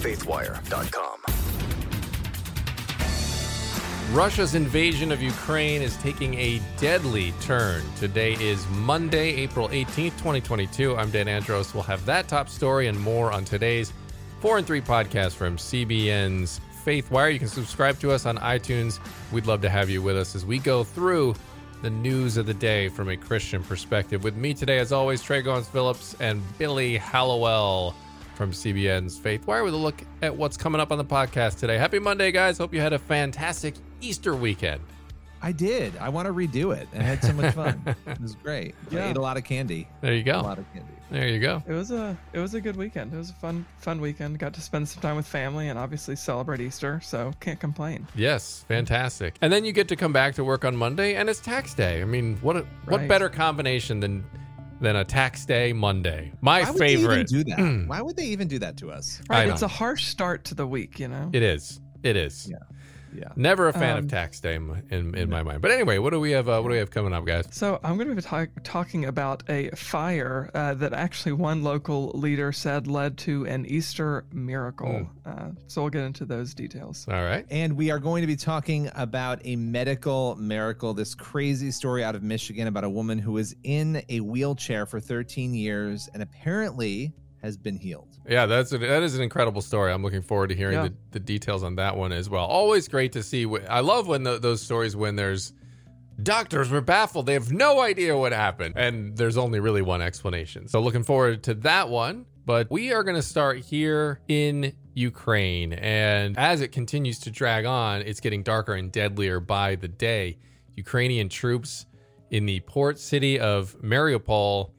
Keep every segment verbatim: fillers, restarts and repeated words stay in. faithwire dot com. Russia's invasion of Ukraine is taking a deadly turn. Today is Monday, April eighteenth, twenty twenty-two. I'm Dan Andros. We'll have that top story and more on today's four and three Podcast from C B N's Faithwire. You can subscribe to us on iTunes. We'd love to have you with us as we go through the news of the day from a Christian perspective. With me today, as always, Tré Goins-Phillips and Billy Hallowell from C B N's Faithwire with a look at what's coming up on the podcast today. Happy Monday, guys. Hope you had a fantastic Easter weekend. I did. I want to redo it. I had so much fun. It was great. Yeah. I ate a lot of candy. There you go. A lot of candy. There you go. It was a it was a good weekend. It was a fun fun weekend. Got to spend some time with family and obviously celebrate Easter, so can't complain. Yes, fantastic. And then you get to come back to work on Monday, and it's tax day. I mean, what a, right. what better combination than than a tax day Monday? My Why favorite. Why would they even do that? Mm. Why would they even do that to us? Right, it's a harsh start to the week, you know. It is. It is. Yeah. Yeah. Never a fan um, of tax day in in, in no. my mind. But anyway, what do we have? Uh, what do we have coming up, guys? So I'm going to be ta- talking about a fire uh, that actually one local leader said led to an Easter miracle. Mm. Uh, so we'll get into those details. All right. And we are going to be talking about a medical miracle. This crazy story out of Michigan about a woman who was in a wheelchair for thirteen years and apparently has been healed. Yeah, that's a, that is an incredible story. I'm looking forward to hearing yeah. the, the details on that one as well. Always great to see. I love when the, those stories when there's doctors were baffled. They have no idea what happened. And there's only really one explanation. So looking forward to that one. But we are going to start here in Ukraine. And as it continues to drag on, it's getting darker and deadlier by the day. Ukrainian troops in the port city of Mariupol,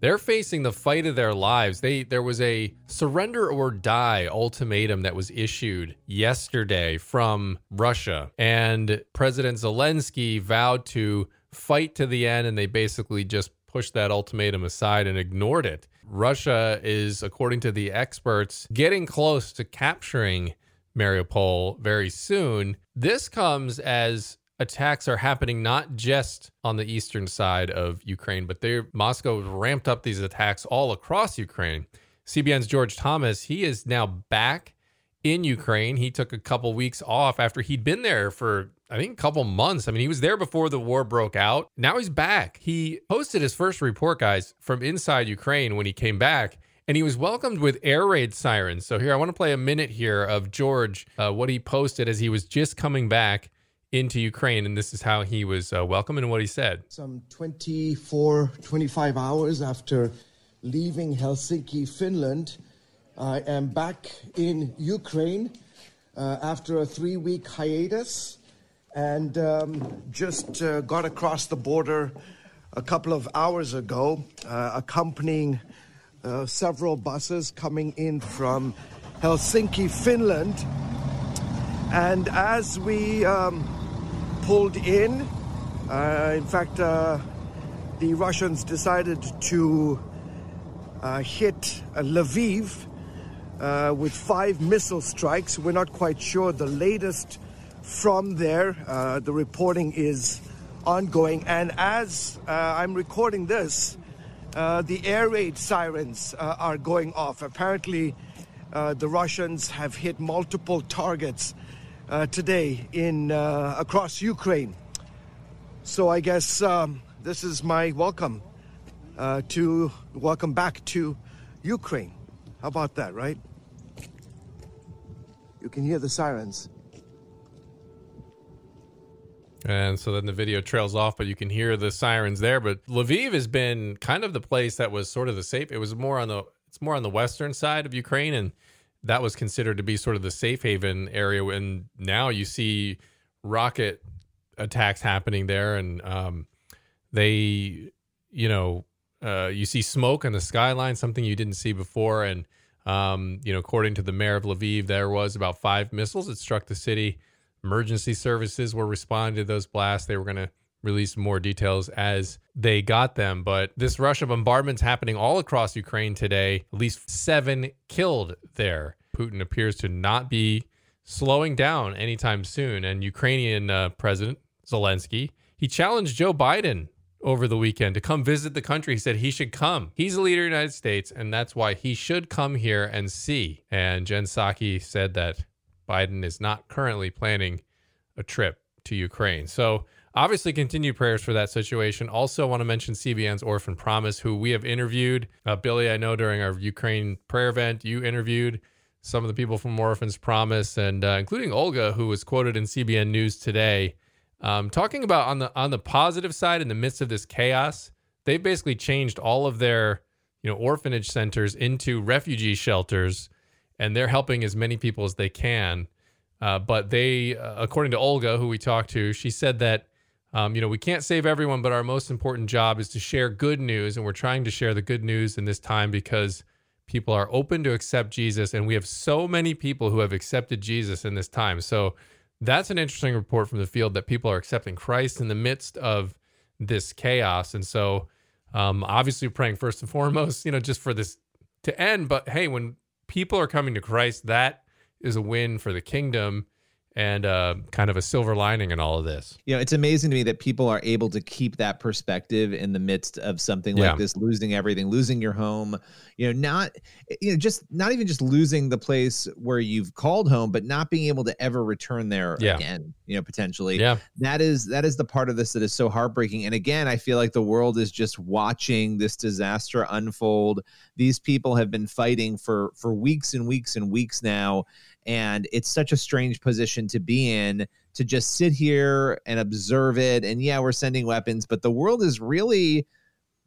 they're facing the fight of their lives. They there was a surrender or die ultimatum that was issued yesterday from Russia. And President Zelenskyy vowed to fight to the end, and they basically just pushed that ultimatum aside and ignored it. Russia is, according to the experts, getting close to capturing Mariupol very soon. This comes as attacks are happening not just on the eastern side of Ukraine, but Moscow ramped up these attacks all across Ukraine. C B N's George Thomas, he is now back in Ukraine. He took a couple weeks off after he'd been there for, I think, a couple months. I mean, he was there before the war broke out. Now he's back. He posted his first report, guys, from inside Ukraine when he came back, and he was welcomed with air raid sirens. So here, I want to play a minute here of George, uh, what he posted as he was just coming back into Ukraine, and this is how he was uh, welcome and what he said. Some twenty-four, twenty-five hours after leaving Helsinki, Finland, I am back in Ukraine uh, after a three-week hiatus, and um, just uh, got across the border a couple of hours ago, uh, accompanying uh, several buses coming in from Helsinki, Finland. And as we um, pulled in, uh, in fact, uh, the Russians decided to uh, hit Lviv uh, with five missile strikes. We're not quite sure the latest from there. Uh, the reporting is ongoing. And as uh, I'm recording this, uh, the air raid sirens uh, are going off. Apparently, uh, the Russians have hit multiple targets Uh, today in uh, across Ukraine. So I guess um, this is my welcome uh, to welcome back to Ukraine. How about that, right? You can hear the sirens. And so then the video trails off, but you can hear the sirens there. But Lviv has been kind of the place that was sort of the safe. It was more on the it's more on the western side of Ukraine, and that was considered to be sort of the safe haven area. And now you see rocket attacks happening there. And um, they, you know, uh, you see smoke on the skyline, something you didn't see before. And, um, you know, according to the mayor of Lviv, there was about five missiles that struck the city. Emergency services were responding to those blasts. They were going to release more details as they got them. But this rush of bombardments happening all across Ukraine today, at least seven killed there. Putin appears to not be slowing down anytime soon. And Ukrainian uh, President Zelensky, he challenged Joe Biden over the weekend to come visit the country. He said he should come. He's the leader of the United States, and that's why he should come here and see. And Jen Psaki said that Biden is not currently planning a trip to Ukraine. So obviously, continued prayers for that situation. Also want to mention C B N's Orphan Promise, who we have interviewed. Uh, Billy, I know during our Ukraine prayer event, you interviewed some of the people from Orphans Promise, and uh, including Olga, who was quoted in C B N News today, um, talking about on the on the positive side, in the midst of this chaos, they've basically changed all of their you know orphanage centers into refugee shelters, and they're helping as many people as they can. Uh, but they, uh, according to Olga, who we talked to, she said that Um, you know, we can't save everyone, but our most important job is to share good news. And we're trying to share the good news in this time because people are open to accept Jesus. And we have so many people who have accepted Jesus in this time. So that's an interesting report from the field, that people are accepting Christ in the midst of this chaos. And so um, obviously praying first and foremost, you know, just for this to end. But hey, when people are coming to Christ, that is a win for the kingdom. And uh, kind of a silver lining in all of this. You know, it's amazing to me that people are able to keep that perspective in the midst of something like yeah. this, losing everything, losing your home, you know, not, you know, just not even just losing the place where you've called home, but not being able to ever return there yeah. again, you know, potentially. Yeah. That is, that is the part of this that is so heartbreaking. And again, I feel like the world is just watching this disaster unfold. These people have been fighting for, for weeks and weeks and weeks now. And it's such a strange position to be in, to just sit here and observe it. And yeah, we're sending weapons, but the world is really,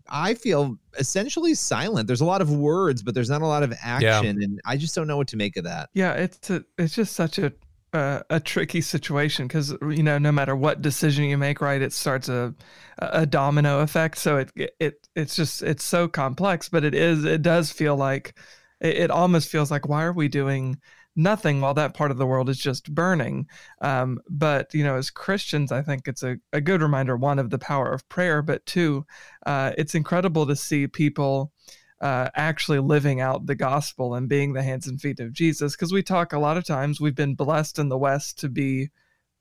I feel, essentially silent. There's a lot of words, but there's not a lot of action. Yeah. And I just don't know what to make of that. Yeah, it's a, it's just such a uh, a tricky situation because, you know, no matter what decision you make, right, it starts a a domino effect. So it it it's just, it's so complex, but it is, it does feel like, it, it almost feels like, why are we doing nothing while that part of the world is just burning? Um, but, you know, as Christians, I think it's a, a good reminder, one, of the power of prayer, but two, uh, it's incredible to see people uh, actually living out the gospel and being the hands and feet of Jesus. Because we talk a lot of times, we've been blessed in the West to be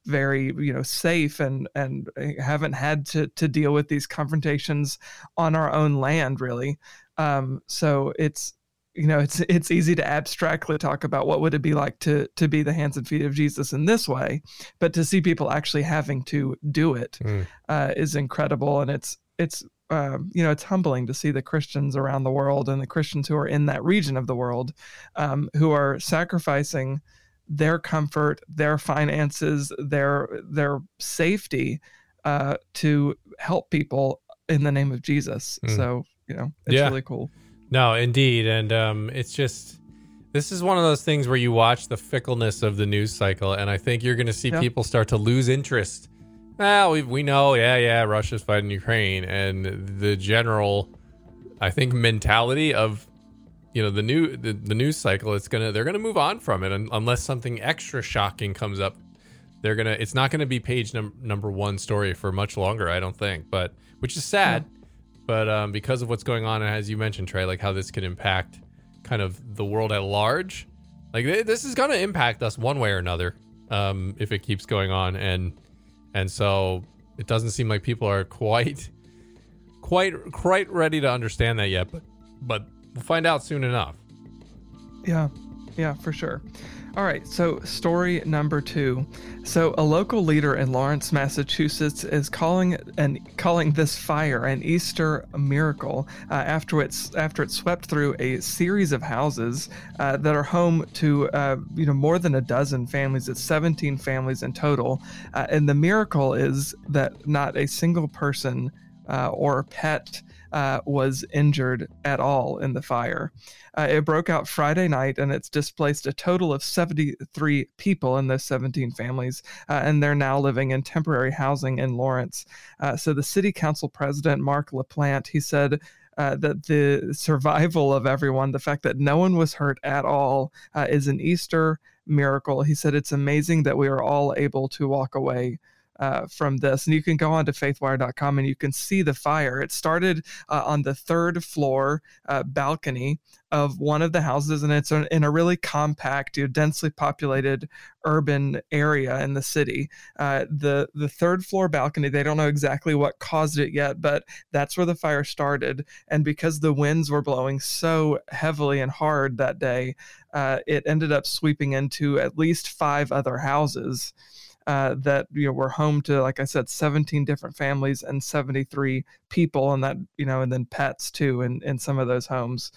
very, you know, safe and and haven't had to, to deal with these confrontations on our own land, really. Um, so it's, you know, it's it's easy to abstractly talk about what would it be like to to be the hands and feet of Jesus in this way, but to see people actually having to do it mm. uh, is incredible, and it's it's uh, you know it's humbling to see the Christians around the world and the Christians who are in that region of the world um, who are sacrificing their comfort, their finances, their their safety uh, to help people in the name of Jesus. Mm. So you know, it's yeah. really cool. No, indeed. And um, it's just, this is one of those things where you watch the fickleness of the news cycle. And I think you're going to see yeah. people start to lose interest. Well, we, we know, yeah, yeah, Russia's fighting Ukraine. And the general, I think, mentality of, you know, the new the, the news cycle, it's going to, they're going to move on from it. And unless something extra shocking comes up, they're going to, it's not going to be page num- number one story for much longer, I don't think. But, which is sad. Yeah. But um, because of what's going on, and as you mentioned, Trey, like how this could impact kind of the world at large, like th- this is going to impact us one way or another um, if it keeps going on. And and so it doesn't seem like people are quite, quite, quite ready to understand that yet. But, but we'll find out soon enough. Yeah, yeah, for sure. All right, so story number two. So a local leader in Lawrence, Massachusetts is calling and calling this fire an Easter miracle uh, after it's after it swept through a series of houses uh, that are home to uh, you know more than a dozen families. It's seventeen families in total, uh, and the miracle is that not a single person uh, or pet Uh, was injured at all in the fire. Uh, it broke out Friday night, and it's displaced a total of seventy-three people in those seventeen families, uh, and they're now living in temporary housing in Lawrence. Uh, so the city council president, Mark LaPlante, he said uh, that the survival of everyone, the fact that no one was hurt at all, uh, is an Easter miracle. He said, it's amazing that we are all able to walk away uh, from this. And you can go on to faithwire dot com and you can see the fire. It started uh, on the third floor uh, balcony of one of the houses, and it's in a really compact, you know, densely populated urban area in the city. Uh, the the third floor balcony, they don't know exactly what caused it yet, but that's where the fire started. And because the winds were blowing so heavily and hard that day, uh, it ended up sweeping into at least five other houses uh, that you know were home to, like I said, seventeen different families and seventy-three people, and that you know, and then pets too, in, in some of those homes.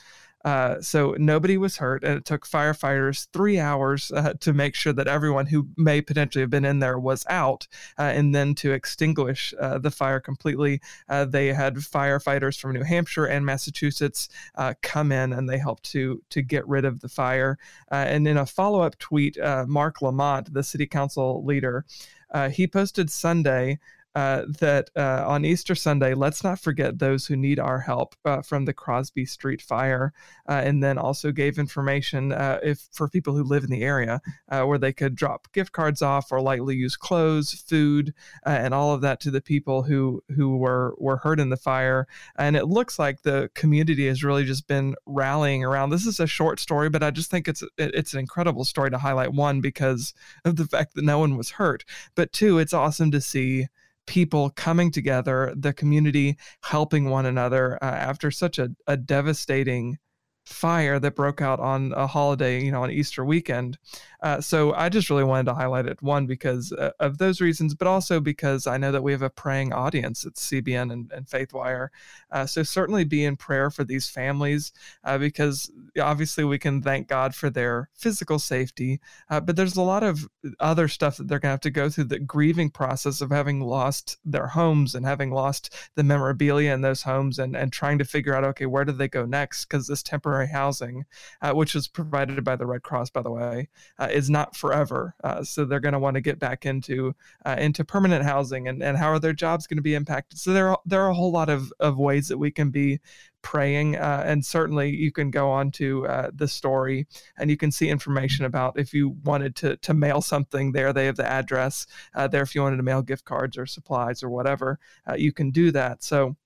Uh, so nobody was hurt, and it took firefighters three hours uh, to make sure that everyone who may potentially have been in there was out, uh, and then to extinguish uh, the fire completely. Uh, they had firefighters from New Hampshire and Massachusetts uh, come in, and they helped to to get rid of the fire. Uh, and in a follow-up tweet, uh, Mark LaPlante, the city council leader, uh, he posted Sunday Uh, that uh, on Easter Sunday, let's not forget those who need our help uh, from the Crosby Street fire, uh, and then also gave information uh, if for people who live in the area uh, where they could drop gift cards off or lightly use clothes, food, uh, and all of that to the people who who were, were hurt in the fire. And it looks like the community has really just been rallying around. This is a short story, but I just think it's it's an incredible story to highlight, one, because of the fact that no one was hurt, but two, it's awesome to see people coming together, the community helping one another uh, after such a, a devastating fire that broke out on a holiday, you know, on Easter weekend. Uh, so I just really wanted to highlight it, one, because uh, of those reasons, but also because I know that we have a praying audience at C B N and, and Faithwire. Uh, so certainly be in prayer for these families, uh, because obviously we can thank God for their physical safety, uh, but there's a lot of other stuff that they're going to have to go through, the grieving process of having lost their homes and having lost the memorabilia in those homes, and, and trying to figure out, okay, where do they go next? Because this temporary housing, uh, which is provided by the Red Cross, by the way, uh, is not forever. Uh, so they're going to want to get back into uh, into permanent housing, and, and how are their jobs going to be impacted? So there are, there are a whole lot of, of ways that we can be praying, uh, and certainly you can go on to uh, the story, and you can see information about if you wanted to to mail something there. They have the address uh, there if you wanted to mail gift cards or supplies or whatever. Uh, you can do that. So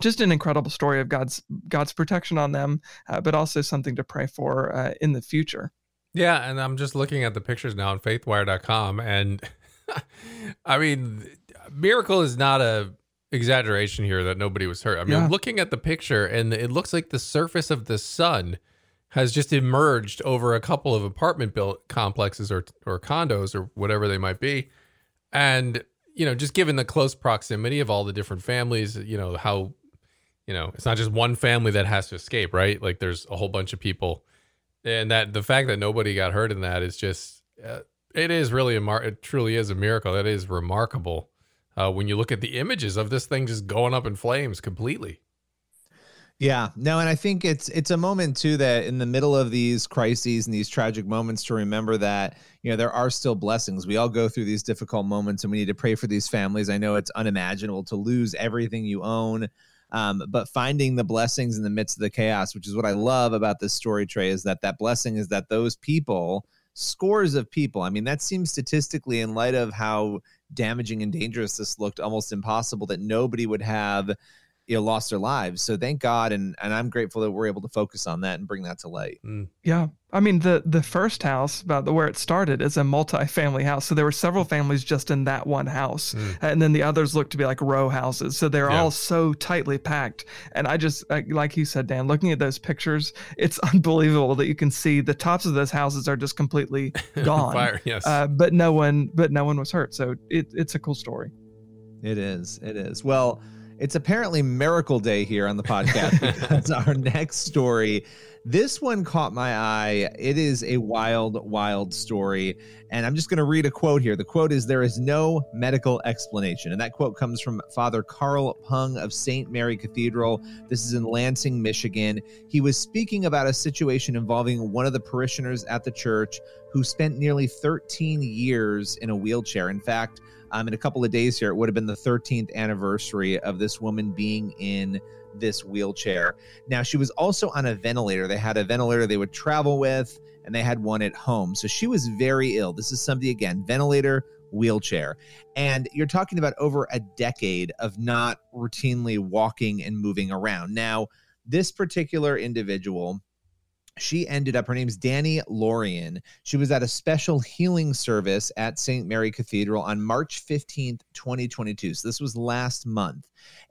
just an incredible story of God's God's protection on them, uh, but also something to pray for uh, in the future. Yeah, and I'm just looking at the pictures now on faithwire dot com, and I mean, miracle is not a exaggeration here that nobody was hurt. I mean, yeah. I'm looking at the picture, and it looks like the surface of the sun has just emerged over a couple of apartment built complexes or or condos or whatever they might be, and you know, just given the close proximity of all the different families, you know, how, you know, it's not just one family that has to escape, right? Like there's a whole bunch of people, and that the fact that nobody got hurt in that is just, uh, it is really, a mar- it truly is a miracle. That is remarkable uh, when you look at the images of this thing just going up in flames completely. Yeah, no, and I think it's it's a moment too that in the middle of these crises and these tragic moments to remember that, you know, there are still blessings. We all go through these difficult moments, and we need to pray for these families. I know it's unimaginable to lose everything you own, um, but finding the blessings in the midst of the chaos, which is what I love about this story, Trey, is that that blessing is that those people, scores of people, I mean, that seems statistically, in light of how damaging and dangerous this looked, almost impossible that nobody would have, you know, lost their lives. So thank God. And, and I'm grateful that we're able to focus on that and bring that to light. Mm. Yeah. I mean, the, the first house, about the, where it started, is a multi-family house. So there were several families just in that one house. Mm. And then the others look to be like row houses. So they're yeah. all so tightly packed. And I just, like you said, Dan, looking at those pictures, it's unbelievable that you can see the tops of those houses are just completely gone. Fire, yes. uh, but no one, but no one was hurt. So it, it's a cool story. It is. It is. Well, it's apparently Miracle Day here on the podcast because our next story, this one caught my eye. It is a wild, wild story. And I'm just going to read a quote here. The quote is, "There is no medical explanation." And that quote comes from Father Carl Pung of Saint Mary Cathedral. This is in Lansing, Michigan. He was speaking about a situation involving one of the parishioners at the church who spent nearly thirteen years in a wheelchair. In fact, Um, in a couple of days here, it would have been the thirteenth anniversary of this woman being in this wheelchair. Now, she was also on a ventilator. They had a ventilator they would travel with, and they had one at home. So she was very ill. This is somebody, again, ventilator, wheelchair. And you're talking about over a decade of not routinely walking and moving around. Now, this particular individual, she ended up, her name's Danny Lorian. She was at a special healing service at Saint Mary Cathedral on March fifteenth, twenty twenty-two. So this was last month.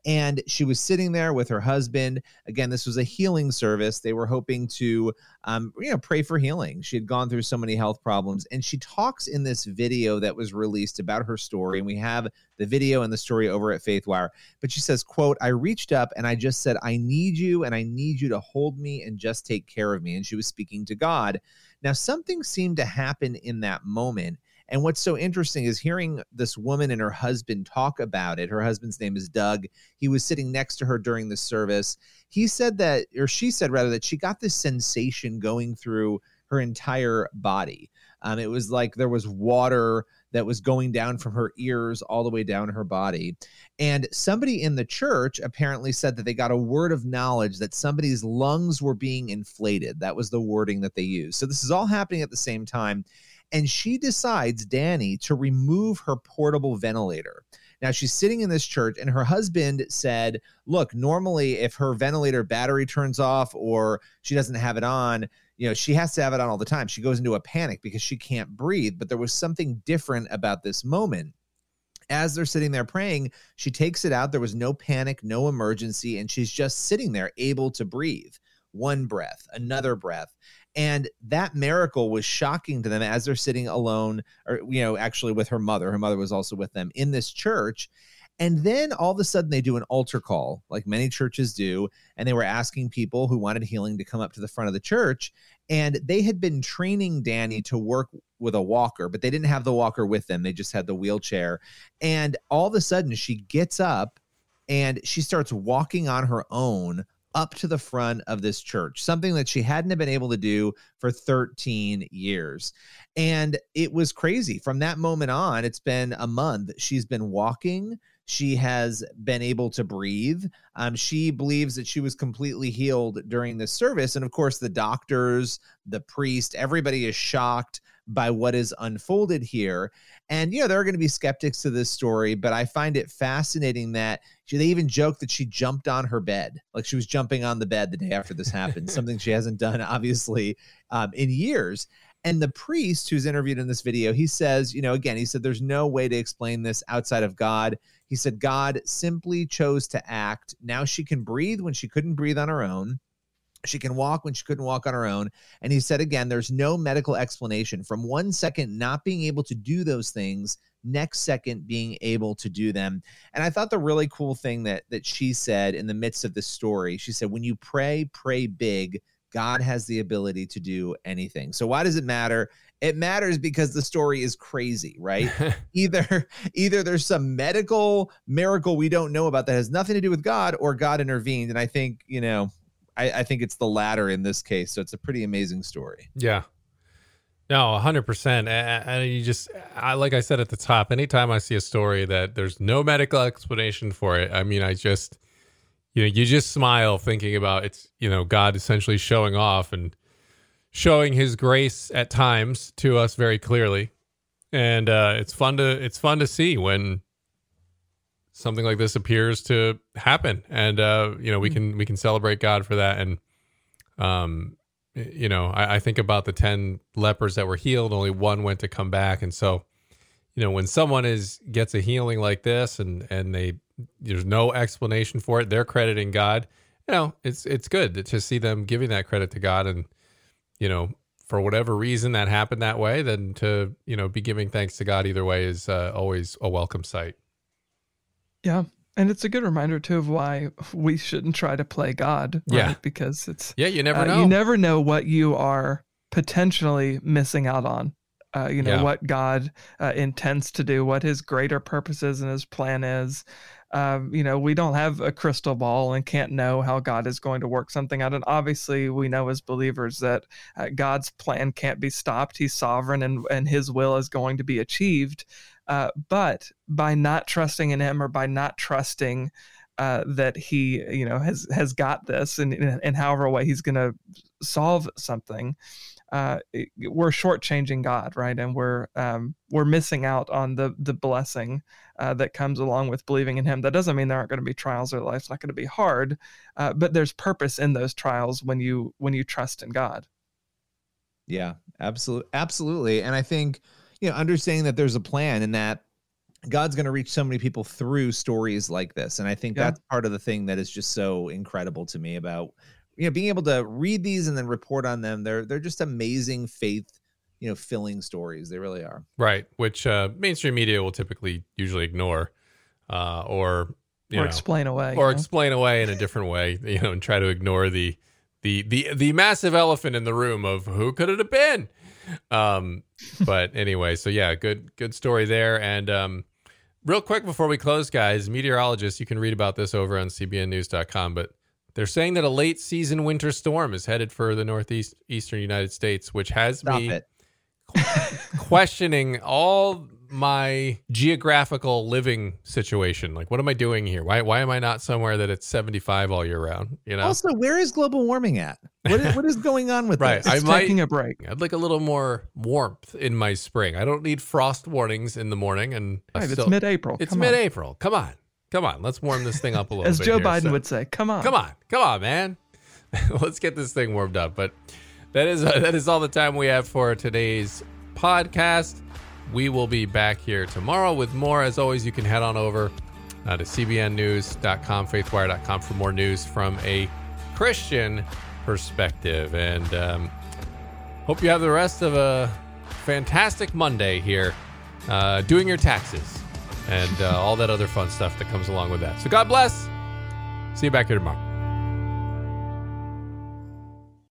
And she was sitting there with her husband. Again, this was a healing service. They were hoping to, um, you know, pray for healing. She had gone through so many health problems. And she talks in this video that was released about her story. And we have the video and the story over at Faithwire. But she says, quote, "I reached up and I just said, I need you and I need you to hold me and just take care of me." And she was speaking to God. Now, something seemed to happen in that moment. And what's so interesting is hearing this woman and her husband talk about it. Her husband's name is Doug. He was sitting next to her during the service. He said that, or she said rather, that she got this sensation going through her entire body. Um, it was like there was water that was going down from her ears all the way down her body. And somebody in the church apparently said that they got a word of knowledge that somebody's lungs were being inflated. That was the wording that they used. So this is all happening at the same time. And she decides, Danny, to remove her portable ventilator. Now, she's sitting in this church, and her husband said, look, normally if her ventilator battery turns off or she doesn't have it on, you know, she has to have it on all the time. She goes into a panic because she can't breathe. But there was something different about this moment. As they're sitting there praying, she takes it out. There was no panic, no emergency, and she's just sitting there able to breathe. One breath, another breath. And that miracle was shocking to them as they're sitting alone, or, you know, actually with her mother. Her mother was also with them in this church. And then all of a sudden they do an altar call, like many churches do, and they were asking people who wanted healing to come up to the front of the church. And they had been training Danny to work with a walker, but they didn't have the walker with them. They just had the wheelchair. And all of a sudden she gets up and she starts walking on her own up to the front of this church, something that she hadn't been able to do for thirteen years. And it was crazy. From that moment on, it's been a month. She's been walking. She has been able to breathe. Um, she believes that she was completely healed during this service. And of course, the doctors, the priest, everybody is shocked by what is unfolded here. And, you know, there are going to be skeptics to this story, but I find it fascinating that she, they even joke that she jumped on her bed, like she was jumping on the bed the day after this happened, something she hasn't done, obviously, um, in years. And the priest who's interviewed in this video, he says, you know, again, he said, there's no way to explain this outside of God. He said, God simply chose to act. Now she can breathe when she couldn't breathe on her own. She can walk when she couldn't walk on her own. And he said, again, there's no medical explanation. From one second not being able to do those things, next second being able to do them. And I thought the really cool thing that that she said in the midst of this story, she said, when you pray, pray big. God has the ability to do anything. So why does it matter? It matters because the story is crazy, right? either either there's some medical miracle we don't know about that has nothing to do with God, or God intervened. And I think, you know, I, I think it's the latter in this case. So it's a pretty amazing story. Yeah. No, one hundred percent. And you just, I, like I said at the top, anytime I see a story that there's no medical explanation for it, I mean, I just, you know, you just smile thinking about it's, you know, God essentially showing off and showing his grace at times to us very clearly. And uh, it's fun to, it's fun to see when something like this appears to happen. And, uh, you know, we can, we can celebrate God for that. And, um, you know, I, I think about the ten lepers that were healed, only one went to come back. And so, you know, when someone is, gets a healing like this and, and they, there's no explanation for it, they're crediting God. You know, it's, it's good to see them giving that credit to God. And, you know, for whatever reason that happened that way, then to, you know, be giving thanks to God either way is uh, always a welcome sight. Yeah. And it's a good reminder too of why we shouldn't try to play God. Right? Yeah. Because it's, yeah, you never uh, know. You never know what you are potentially missing out on. Uh, you know, yeah. What God uh, intends to do, what his greater purpose is and his plan is. Um, you know, we don't have a crystal ball and can't know how God is going to work something out. And obviously we know as believers that uh, God's plan can't be stopped. He's sovereign and, and his will is going to be achieved. Uh, but by not trusting in him or by not trusting uh, that he, you know, has, has got this, and, and, and however way he's going to solve something, uh, we're shortchanging God, right? And we're, um, we're missing out on the, the blessing uh, that comes along with believing in him. That doesn't mean there aren't going to be trials or life's not going to be hard, uh, but there's purpose in those trials when you, when you trust in God. Yeah, absolutely. Absolutely. And I think, you know, understanding that there's a plan and that God's going to reach so many people through stories like this. And I think yeah. that's part of the thing that is just so incredible to me about, you know, being able to read these and then report on them. They're, they're just amazing faith, you know, filling stories. They really are. Right. Which uh, mainstream media will typically usually ignore uh, or, you or know, explain away, or you know? explain away in a different way, you know, and try to ignore the, the, the, the massive elephant in the room of who could it have been? Um, but anyway, so yeah, good, good story there. And, um, real quick before we close, guys, meteorologists, you can read about this over on C B N news dot com, but they're saying that a late season winter storm is headed for the northeast eastern United States, which has Stop me questioning all my geographical living situation. Like, what am I doing here? Why why am I not somewhere that it's seventy-five all year round? You know. Also, where is global warming at? What is, what is going on with right. this? I'm taking a break. I'd like a little more warmth in my spring. I don't need frost warnings in the morning. And right, still, it's mid-April. It's come mid-April. On. Come on. Come on. Let's warm this thing up a little As bit. As Joe here, Biden so. would say, come on. Come on. Come on, man. Let's get this thing warmed up. But that is uh, that is all the time we have for today's podcast. We will be back here tomorrow with more. As always, you can head on over uh, to C B N news dot com, faithwire dot com for more news from a Christian perspective. And um, hope you have the rest of a fantastic Monday here, uh, doing your taxes and uh, all that other fun stuff that comes along with that. So God bless. See you back here tomorrow.